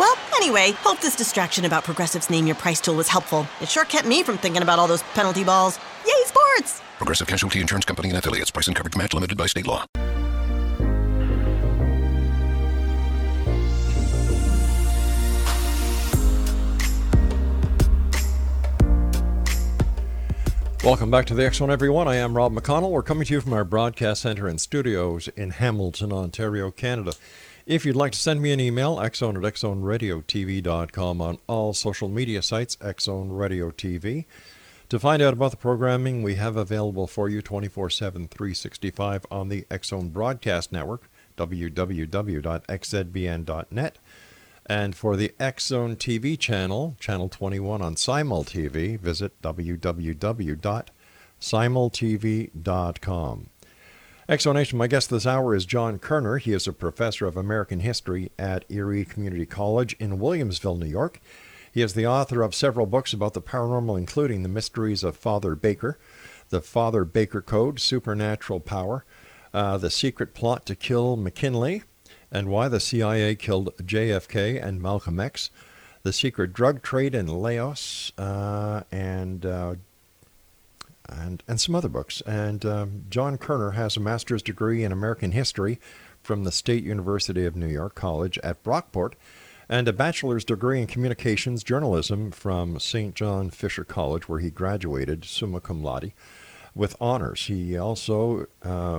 Well, anyway, hope this distraction about Progressive's Name Your Price tool was helpful. It sure kept me from thinking about all those penalty balls. Yay, sports! Progressive Casualty Insurance Company and Affiliates. Price and coverage match limited by state law. Welcome back to the X Zone, everyone. I am Rob McConnell. We're coming to you from our broadcast center and studios in Hamilton, Ontario, Canada. If you'd like to send me an email, xzone at xzoneradiotv.com, on all social media sites, xzoneradiotv. To find out about the programming we have available for you 24/7, 365 on the X Zone Broadcast Network, www.xzbn.net. And for the X Zone TV channel, Channel 21 on SimulTV, visit www.simultv.com. X Zone Nation, my guest this hour is John Koerner. He is a professor of American history at Erie Community College in Williamsville, New York. He is the author of several books about the paranormal, including The Mysteries of Father Baker, The Father Baker Code, Supernatural Power, The Secret Plot to Kill McKinley, and Why the CIA Killed JFK and Malcolm X, The Secret Drug Trade in Laos, and some other books. And John Koerner has a master's degree in American history from the State University of New York College at Brockport, and a bachelor's degree in communications journalism from St. John Fisher College, where he graduated summa cum laude with honors. He also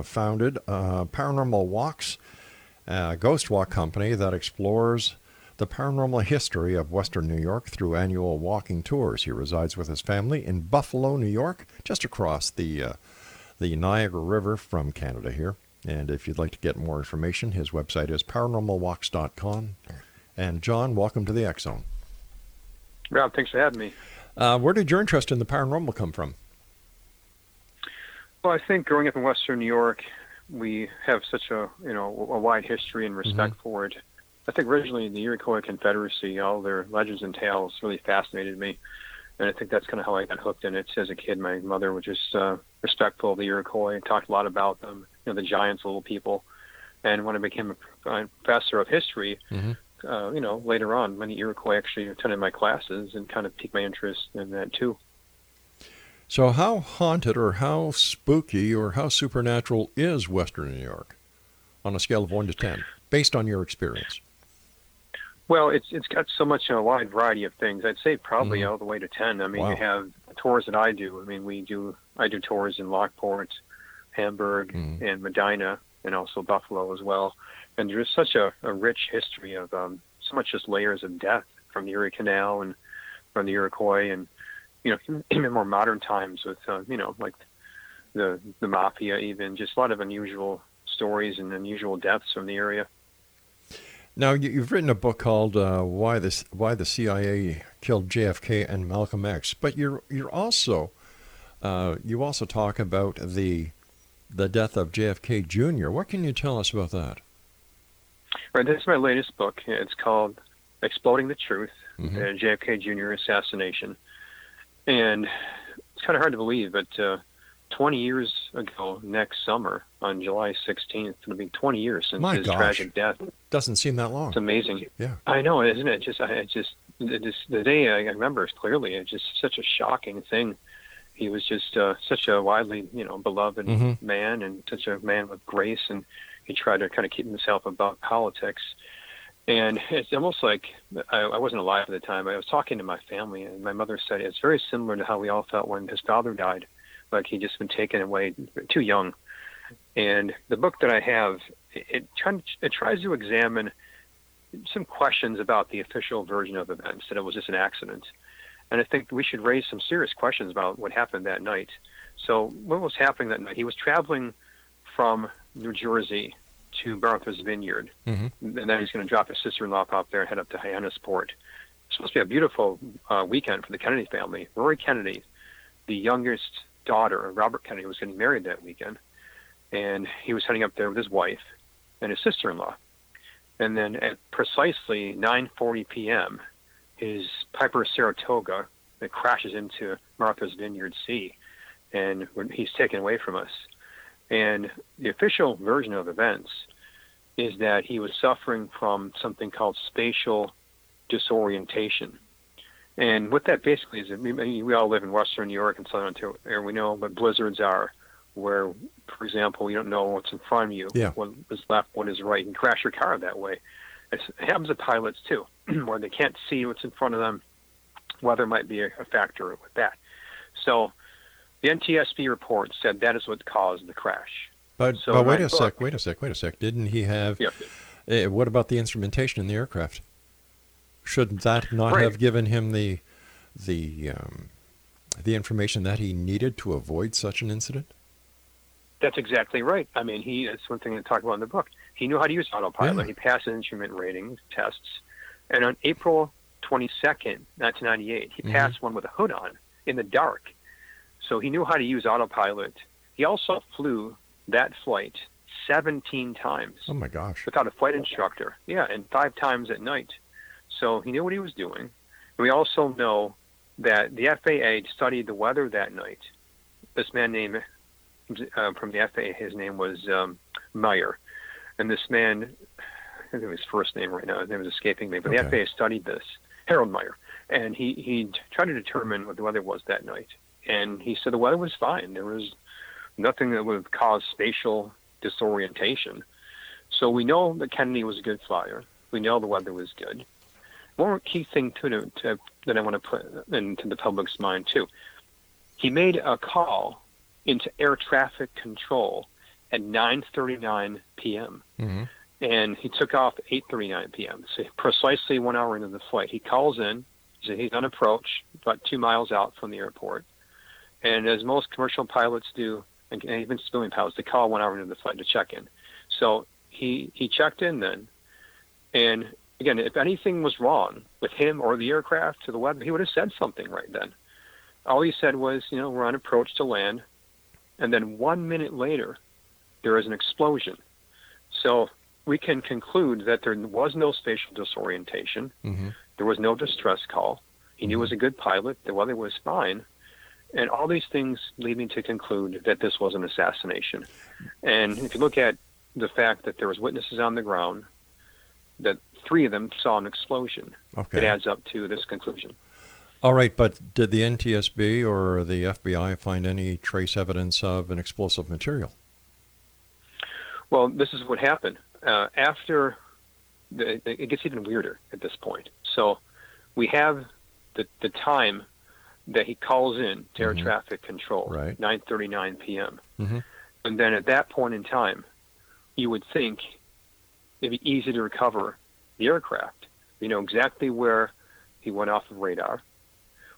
founded Paranormal Walks, a ghost walk company that explores the paranormal history of Western New York through annual walking tours. He resides with his family in Buffalo, New York, just across the Niagara River from Canada here. And if you'd like to get more information, his website is paranormalwalks.com. And John, welcome to the X Zone. Rob, thanks for having me. Where did your interest in the paranormal come from? Well, I think growing up in Western New York, we have such a wide history and respect for it. I think originally in the Iroquois Confederacy, all their legends and tales really fascinated me, and I think that's kind of how I got hooked in it as a kid. My mother was just respectful of the Iroquois and talked a lot about them, the giants, little people. And when I became a professor of history, later on, many Iroquois actually attended my classes and kind of piqued my interest in that too. So how haunted or how spooky or how supernatural is Western New York on a scale of 1 to 10, based on your experience? Well, it's got so much a wide variety of things. I'd say probably all the way to 10. I mean, wow. You have tours that I do. I mean, I do tours in Lockport, Hamburg, and Medina, and also Buffalo as well. And there's such a rich history of so much just layers of death from the Erie Canal and from the Iroquois, and even more modern times with, like the mafia, even just a lot of unusual stories and unusual deaths from the area. Now, you've written a book called Why the CIA Killed JFK and Malcolm X, but you also talk about the death of JFK Jr. What can you tell us about that? Right, this is my latest book. It's called Exploding the Truth, JFK Jr. Assassination. And it's kind of hard to believe, but 20 years ago, next summer, on July 16th, it'll be 20 years since his tragic death. Doesn't seem that long. It's amazing. Yeah, I know, isn't it? Just the day I remember clearly. It's just such a shocking thing. He was just such a widely, beloved man, and such a man with grace, and he tried to kind of keep himself above politics. And it's almost like I wasn't alive at the time. I was talking to my family, and my mother said it's very similar to how we all felt when his father died, like he'd just been taken away too young. And the book that I have, it tries to examine some questions about the official version of events, that it was just an accident. And I think we should raise some serious questions about what happened that night. So what was happening that night? He was traveling from New Jersey to Martha's Vineyard, and then he's going to drop his sister-in-law up there and head up to Hyannisport. It's supposed to be a beautiful weekend for the Kennedy family. Rory Kennedy, the youngest daughter of Robert Kennedy, was getting married that weekend, and he was heading up there with his wife and his sister-in-law. And then at precisely 9:40 p.m., his Piper Saratoga that crashes into Martha's Vineyard Sea, and he's taken away from us. And the official version of events is that he was suffering from something called spatial disorientation. And what that basically is, we all live in Western New York and Southern Ontario, and we know what blizzards are, where, for example, you don't know what's in front of you, what is left, what is right, and crash your car that way. It happens to pilots, too, where they can't see what's in front of them. Weather might be a factor with that. So the NTSB report said that is what caused the crash. But wait a sec. Didn't he have... Yeah. What about the instrumentation in the aircraft? Should that not have given him the information that he needed to avoid such an incident? That's exactly right. I mean, that's one thing to talk about in the book. He knew how to use autopilot. He passed his instrument rating tests. And on April 22nd, 1998, he passed one with a hood on in the dark. So he knew how to use autopilot. He also flew that flight 17 times. Oh, my gosh. Without a flight instructor. Yeah, and 5 times at night. So he knew what he was doing. And we also know that the FAA studied the weather that night. This man named, from the FAA, his name was Meyer. And this man, I think it was his first name right now, his name is escaping me, but the FAA studied this, Harold Meyer. And he tried to determine what the weather was that night. And he said the weather was fine. There was nothing that would cause spatial disorientation. So we know that Kennedy was a good flyer. We know the weather was good. One key thing to that I want to put into the public's mind, too. He made a call into air traffic control at 9:39 p.m. And he took off at 8:39 p.m. So precisely 1 hour into the flight, he calls in. He said he's on approach, about 2 miles out from the airport. And as most commercial pilots do, and even civilian pilots, they call 1 hour into the flight to check in. So he checked in then, and again, if anything was wrong with him or the aircraft or the weather, he would have said something right then. All he said was, you know, we're on approach to land, and then 1 minute later, there is an explosion. So we can conclude that there was no spatial disorientation. There was no distress call. He knew he was a good pilot. The weather was fine. And all these things lead me to conclude that this was an assassination. And if you look at the fact that there was witnesses on the ground, that 3 of them saw an explosion, it adds up to this conclusion. All right, but did the NTSB or the FBI find any trace evidence of an explosive material? Well, this is what happened. After, it gets even weirder at this point. So we have the time that he calls in to air traffic control, 9:39 p.m. And then at that point in time, you would think it'd be easy to recover the aircraft. We know exactly where he went off of radar.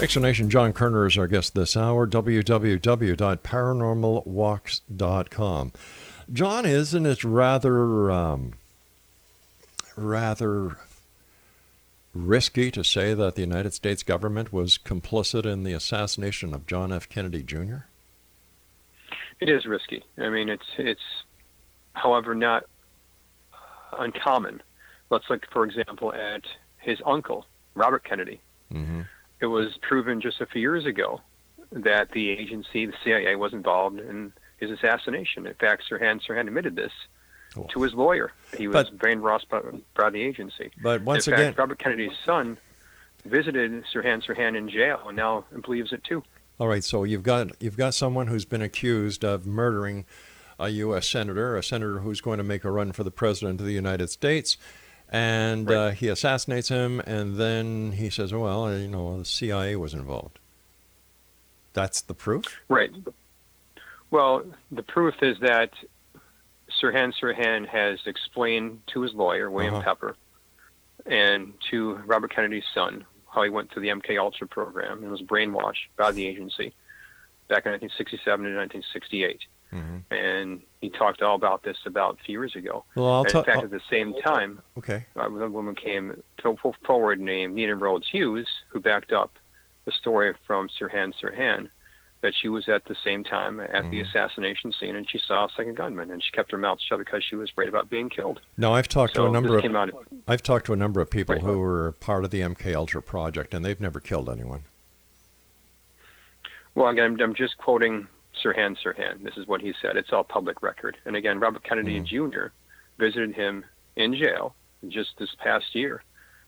X Nation, John Koerner is our guest this hour. www.paranormalwalks.com. John, isn't it rather risky to say that the United States government was complicit in the assassination of John F. Kennedy Jr.? It is risky. I mean, it's however not uncommon. Let's look, for example, at his uncle, Robert Kennedy. Mm-hmm. It was proven just a few years ago that the agency, the CIA, was involved in his assassination. In fact, Sirhan admitted this to his lawyer. He was brainwashed by the agency. But once again, in fact, Robert Kennedy's son visited Sirhan in jail and now believes it too. All right, so you've got someone who's been accused of murdering a U.S. senator, a senator who's going to make a run for the president of the United States. And right. He assassinates him, and then he says, well, you know, the CIA was involved. That's the proof? Right. Well, the proof is that Sirhan has explained to his lawyer, William Pepper, and to Robert Kennedy's son, how he went through the MK Ultra program and was brainwashed by the agency back in 1967 and 1968. Mm-hmm. And he talked all about this about a few years ago. In fact, at the same time, a woman came forward named Nina Rhodes Hughes, who backed up the story from Sirhan, that she was at the same time at the assassination scene, and she saw a second gunman, and she kept her mouth shut because she was afraid about being killed. Now, I've talked to a number of people who were part of the MK Ultra project, and they've never killed anyone. Well, again, I'm just quoting Sirhan. This is what he said. It's all public record. And again, Robert Kennedy Jr. visited him in jail just this past year,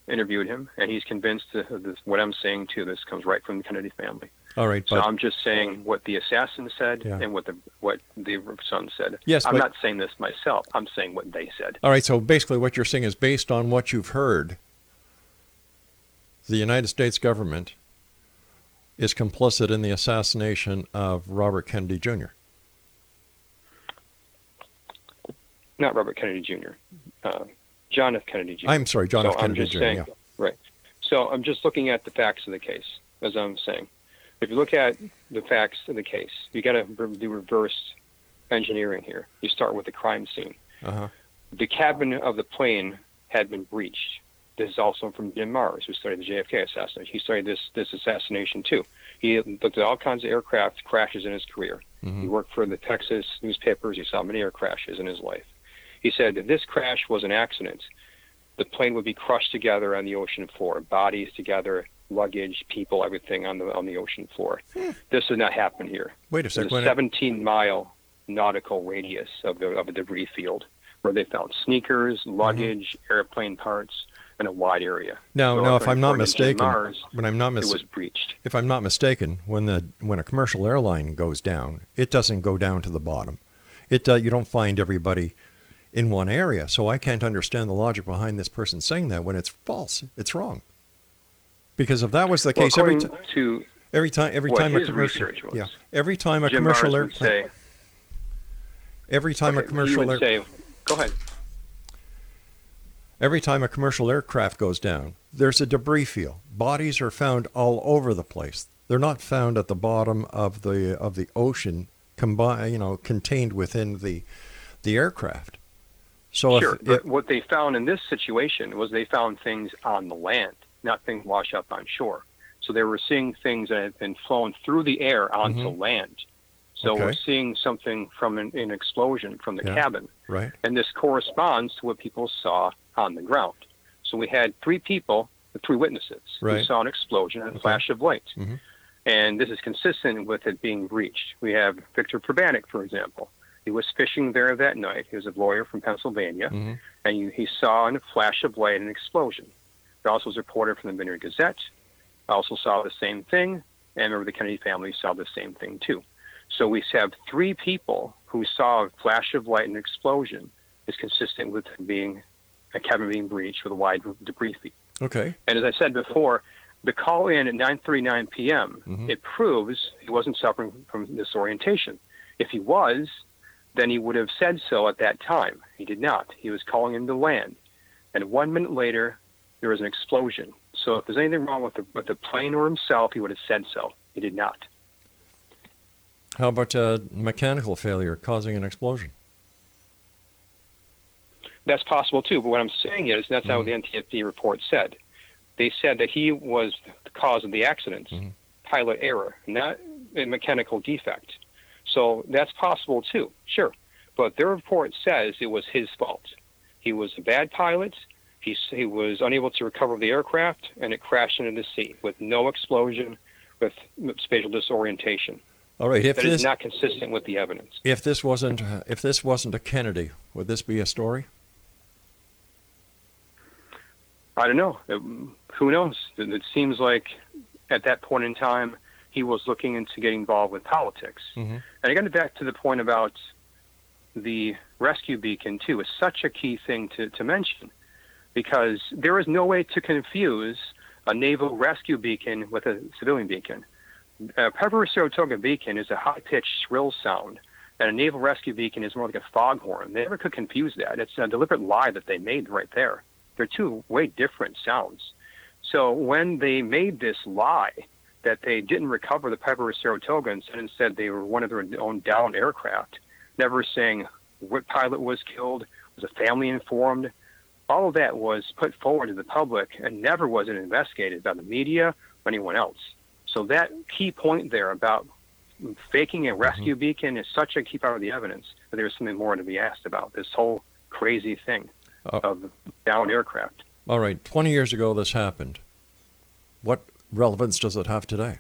interviewed him, and he's convinced that what I'm saying, too, this comes right from the Kennedy family. All right. So I'm just saying what the assassin said and what the son said. Yes, I'm not saying this myself. I'm saying what they said. All right. So basically what you're saying is based on what you've heard the United States government is complicit in the assassination of Robert Kennedy Jr. Not Robert Kennedy Jr. John F. Kennedy Jr. I'm sorry, John F. Kennedy Jr. Saying, yeah. Right. So I'm just looking at the facts of the case, as I'm saying. If you look at the facts of the case, you got to do reverse engineering here. You start with the crime scene. Uh-huh. The cabin of the plane had been breached. This is also from Jim Mars, who studied the JFK assassination. He studied this assassination, too. He looked at all kinds of aircraft crashes in his career. Mm-hmm. He worked for the Texas newspapers. He saw many air crashes in his life. He said that this crash was an accident. The plane would be crushed together on the ocean floor, bodies together, luggage, people, everything on the ocean floor. Yeah. This did not happen here. Wait a second. There's a 17-mile nautical radius of a debris field where they found sneakers, luggage, mm-hmm. airplane parts, in a wide area. Now, if I'm not mistaken, it was breached. If I'm not mistaken, when a commercial airline goes down, it doesn't go down to the bottom. You don't find everybody in one area. So I can't understand the logic behind this person saying that when it's false. It's wrong. Because if that was the case, every time a commercial aircraft goes down, there's a debris field. Bodies are found all over the place. They're not found at the bottom of the ocean, contained within the aircraft. So sure, but what they found in this situation was they found things on the land, not things washed up on shore. So they were seeing things that had been flown through the air onto mm-hmm. land. So okay. We're seeing something from an explosion from the cabin. Right. And this corresponds to what people saw on the ground. So we had three witnesses who saw an explosion and a flash of light. Mm-hmm. And this is consistent with it being breached. We have Victor Probanik, for example. He was fishing there that night. He was a lawyer from Pennsylvania. Mm-hmm. And he saw in a flash of light an explosion. It also was reported from the Vineyard Gazette. I also saw the same thing. And remember, the Kennedy family saw the same thing, too. So we have three people who saw a flash of light and explosion is consistent with being a cabin being breached with a wide debris field. Okay. And as I said before, the call in at 9:39 p.m., mm-hmm. it proves he wasn't suffering from disorientation. If he was, then he would have said so at that time. He did not. He was calling in to land. And 1 minute later, there was an explosion. So if there's anything wrong with the plane or himself, he would have said so. He did not. How about a mechanical failure causing an explosion? That's possible, too. But what I'm saying is that's not mm-hmm. what the NTSB report said. They said that he was the cause of the accidents, mm-hmm. pilot error, not a mechanical defect. So that's possible, too, sure. But their report says it was his fault. He was a bad pilot. He was unable to recover the aircraft, and it crashed into the sea with no explosion, with spatial disorientation. All right. If that is not consistent with the evidence. If this wasn't a Kennedy, would this be a story? I don't know. Who knows? It seems like at that point in time, he was looking into getting involved with politics. Mm-hmm. And again, back to the point about the rescue beacon too is such a key thing to mention, because there is no way to confuse a naval rescue beacon with a civilian beacon. Piper Saratoga beacon is a high-pitched, shrill sound, and a naval rescue beacon is more like a foghorn. They never could confuse that. It's a deliberate lie that they made right there. They're two way different sounds. So when they made this lie that they didn't recover the Piper Saratoga and said they were one of their own downed aircraft, never saying what pilot was killed, was a family informed, all of that was put forward to the public and never was it investigated by the media or anyone else. So that key point there about faking a rescue mm-hmm. beacon is such a key part of the evidence that there's something more to be asked about, this whole crazy thing of downed aircraft. All right, 20 years ago this happened. What relevance does it have today?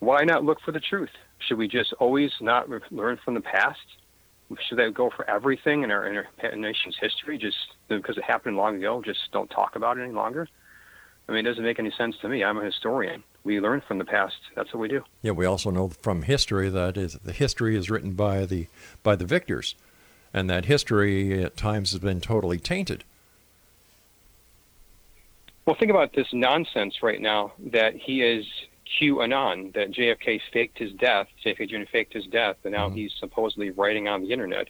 Why not look for the truth? Should we just always not learn from the past? Should that go for everything in our nation's history? Just because it happened long ago, just don't talk about it any longer? I mean, it doesn't make any sense to me. I'm a historian. We learn from the past. That's what we do. Yeah, we also know from history that the history is written by the victors, and that history at times has been totally tainted. Well, think about this nonsense right now that he is QAnon, that JFK faked his death, JFK Jr. faked his death, and now he's supposedly writing on the internet.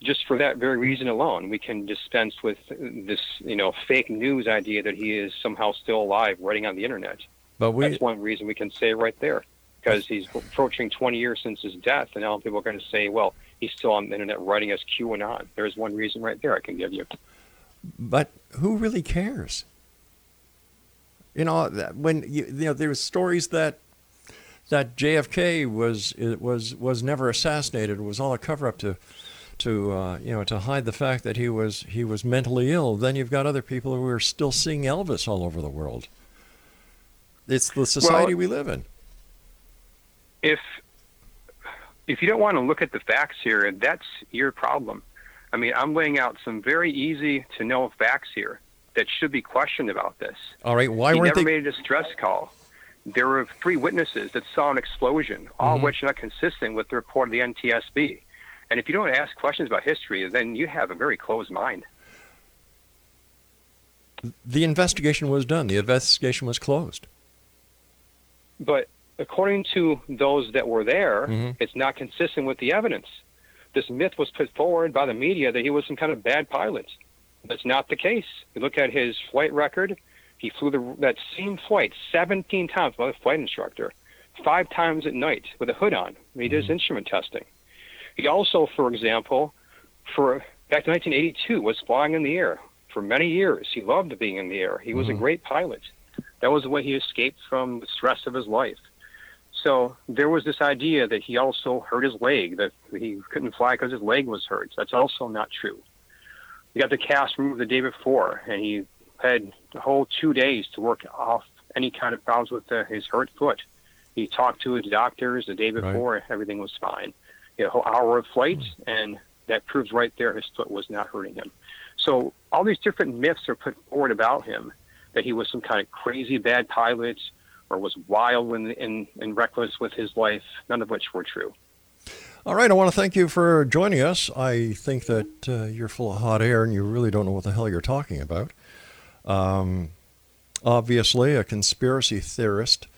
Just for that very reason alone, we can dispense with this, you know, fake news idea that he is somehow still alive writing on the internet. But that's one reason we can say right there, because he's approaching 20 years since his death, and now people are going to say, well, he's still on the internet writing as QAnon. There's one reason right there I can give you. But who really cares? You know, when you know, there were stories that JFK was never assassinated. It was all a cover up to hide the fact that he was mentally ill. Then you've got other people who are still seeing Elvis all over the world. It's the society we live in. If you don't want to look at the facts here, that's your problem. I mean, I'm laying out some very easy to know facts here that should be questioned about this. All right, why weren't they? He never made a distress call. There were three witnesses that saw an explosion, all of which are not consistent with the report of the NTSB. And if you don't ask questions about history, then you have a very closed mind. The investigation was done. The investigation was closed. But according to those that were there, it's not consistent with the evidence. This myth was put forward by the media that he was some kind of bad pilot. That's not the case. You look at his flight record. He flew that same flight 17 times by the flight instructor, 5 times at night with a hood on. He did his instrument testing. He also, for example, back to 1982, was flying in the air for many years. He loved being in the air. He was a great pilot. That was the way he escaped from the stress of his life. So there was this idea that he also hurt his leg, that he couldn't fly because his leg was hurt. That's also not true. He got the cast removed the day before, and he had a whole 2 days to work off any kind of problems with his hurt foot. He talked to his doctors the day before, and everything was fine. He had a whole hour of flight, and that proves right there his foot was not hurting him. So all these different myths are put forward about him, that he was some kind of crazy bad pilot or was wild and reckless with his life, none of which were true. All right, I want to thank you for joining us. I think that you're full of hot air and you really don't know what the hell you're talking about. Obviously, a conspiracy theorist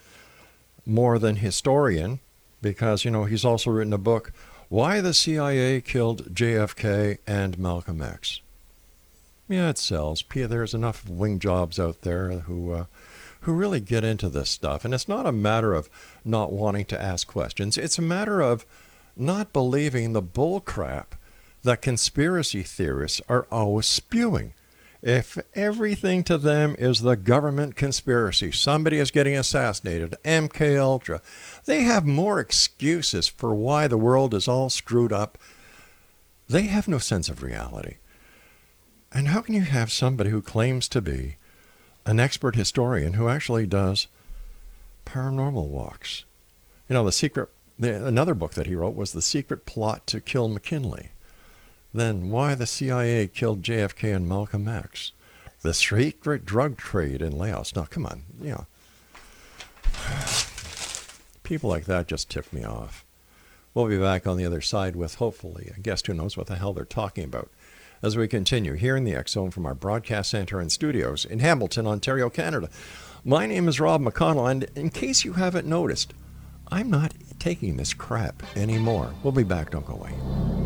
more than historian, because, you know, he's also written a book, Why the CIA Killed JFK and Malcolm X. Yeah, it sells. There's enough wing jobs out there who really get into this stuff. And it's not a matter of not wanting to ask questions. It's a matter of not believing the bull crap that conspiracy theorists are always spewing. If everything to them is the government conspiracy, somebody is getting assassinated, MK Ultra, they have more excuses for why the world is all screwed up. They have no sense of reality. And how can you have somebody who claims to be an expert historian who actually does paranormal walks? You know, another book that he wrote was The Secret Plot to Kill McKinley. Then Why the CIA Killed JFK and Malcolm X. The Secret Drug Trade in Laos. Now, come on. You know, people like that just tip me off. We'll be back on the other side with, hopefully, a guest who knows what the hell they're talking about. As we continue here in the X Zone from our broadcast center and studios in Hamilton, Ontario, Canada. My name is Rob McConnell, and in case you haven't noticed, I'm not taking this crap anymore. We'll be back. Don't go away.